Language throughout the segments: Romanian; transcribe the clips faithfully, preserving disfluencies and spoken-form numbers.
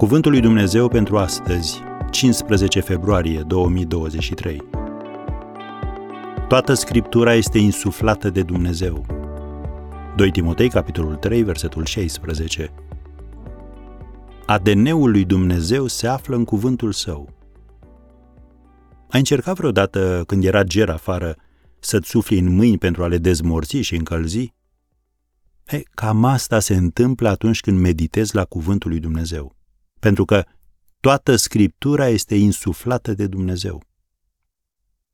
Cuvântul lui Dumnezeu pentru astăzi, cincisprezece februarie două mii douăzeci și trei. Toată Scriptura este insuflată de Dumnezeu. doi Timotei, capitolul trei, versetul șaisprezece. A D N-ul lui Dumnezeu se află în cuvântul Său. Ai încercat vreodată, când era ger afară, să-ți sufli în mâini pentru a le dezmorți și încălzi? E, cam asta se întâmplă atunci când meditezi la cuvântul lui Dumnezeu. Pentru că toată Scriptura este insuflată de Dumnezeu.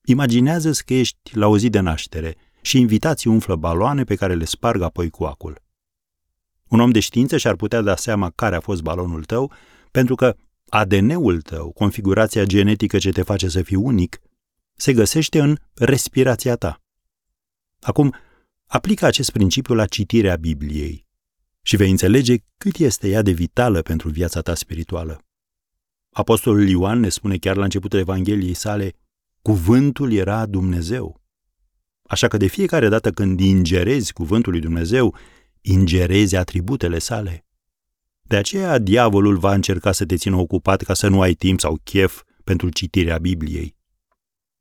Imaginează-ți că ești la o zi de naștere și invitații umflă baloane pe care le sparg apoi cu acul. Un om de știință și-ar putea da seama care a fost balonul tău, pentru că A D N-ul tău, configurația genetică ce te face să fii unic, se găsește în respirația ta. Acum, aplică acest principiu la citirea Bibliei și vei înțelege cât este ea de vitală pentru viața ta spirituală. Apostolul Ioan ne spune chiar la începutul Evangheliei sale: Cuvântul era Dumnezeu. Așa că de fiecare dată când ingerezi cuvântul lui Dumnezeu, ingerezi atributele sale. De aceea diavolul va încerca să te țină ocupat ca să nu ai timp sau chef pentru citirea Bibliei.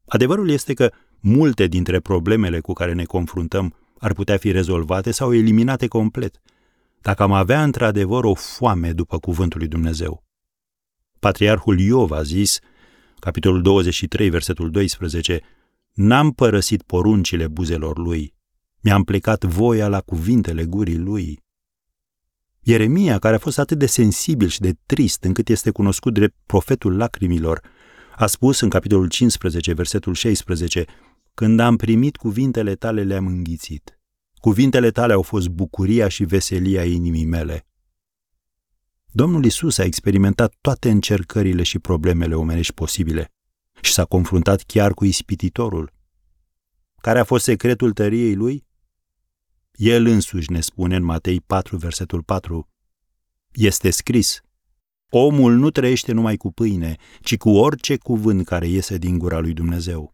Adevărul este că multe dintre problemele cu care ne confruntăm ar putea fi rezolvate sau eliminate complet, dacă am avea într-adevăr o foame după cuvântul lui Dumnezeu. Patriarhul Iov a zis, capitolul douăzeci și trei, versetul doisprezece, N-am părăsit poruncile buzelor lui, mi-am plecat voia la cuvintele gurii lui. Ieremia, care a fost atât de sensibil și de trist încât este cunoscut drept profetul lacrimilor, a spus în capitolul cincisprezece, versetul șaisprezece, Când am primit cuvintele tale, le-am înghițit. Cuvintele tale au fost bucuria și veselia inimii mele. Domnul Isus a experimentat toate încercările și problemele omenești posibile și s-a confruntat chiar cu ispititorul. Care a fost secretul tăriei lui? El însuși ne spune în Matei patru, versetul patru, Este scris, omul nu trăiește numai cu pâine, ci cu orice cuvânt care iese din gura lui Dumnezeu.